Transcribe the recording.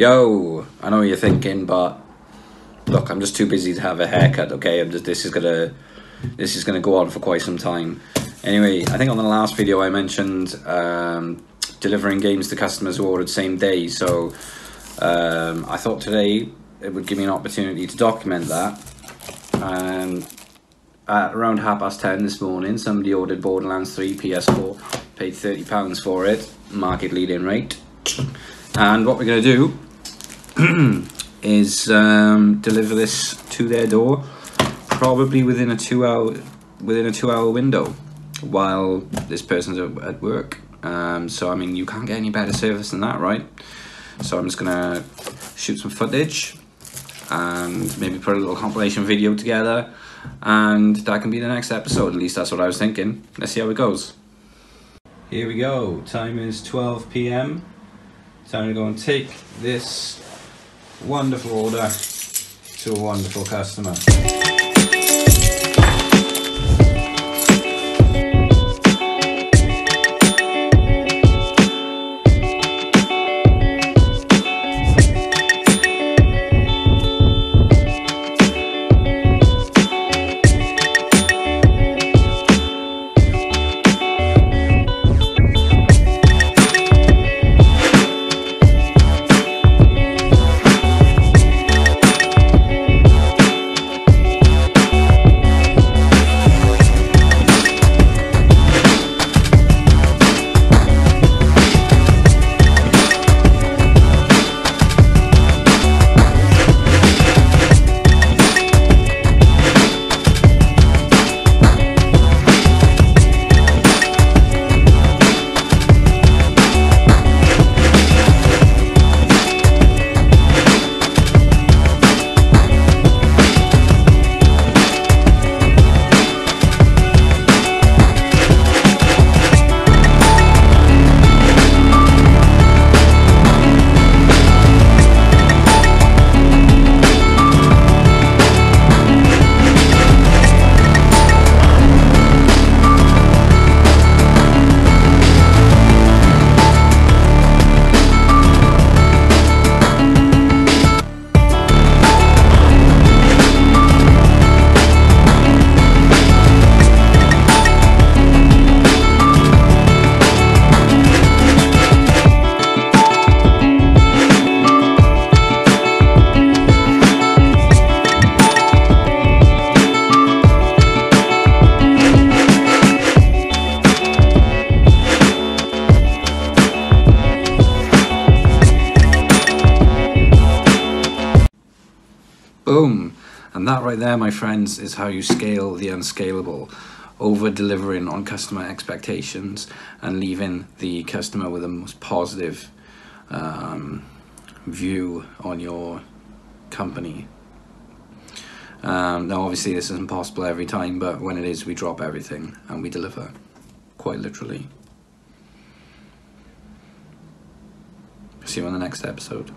Yo, I know what you're thinking, but look, I'm just too busy to have a haircut, okay? This is gonna go on for quite some time. Anyway, I think on the last video I mentioned delivering games to customers who ordered same day, so I thought today it would give me an opportunity to document that. At around 10:30 this morning, somebody ordered Borderlands 3 PS4, paid £30 for it, market leading rate. And what we're going to do is deliver this to their door, probably within a two-hour window, while this person's at work. So I mean, you can't get any better service than that, right? So I'm just gonna shoot some footage and maybe put a little compilation video together, and that can be the next episode. At least that's what I was thinking. Let's see how it goes. Here we go. Time is 12 p.m. Time to go and take this wonderful order to a wonderful customer. Boom! And that right there, my friends, is how you scale the unscalable, over-delivering on customer expectations and leaving the customer with the most positive view on your company. Now obviously this isn't possible every time, but when it is, we drop everything and we deliver, quite literally. See you on the next episode.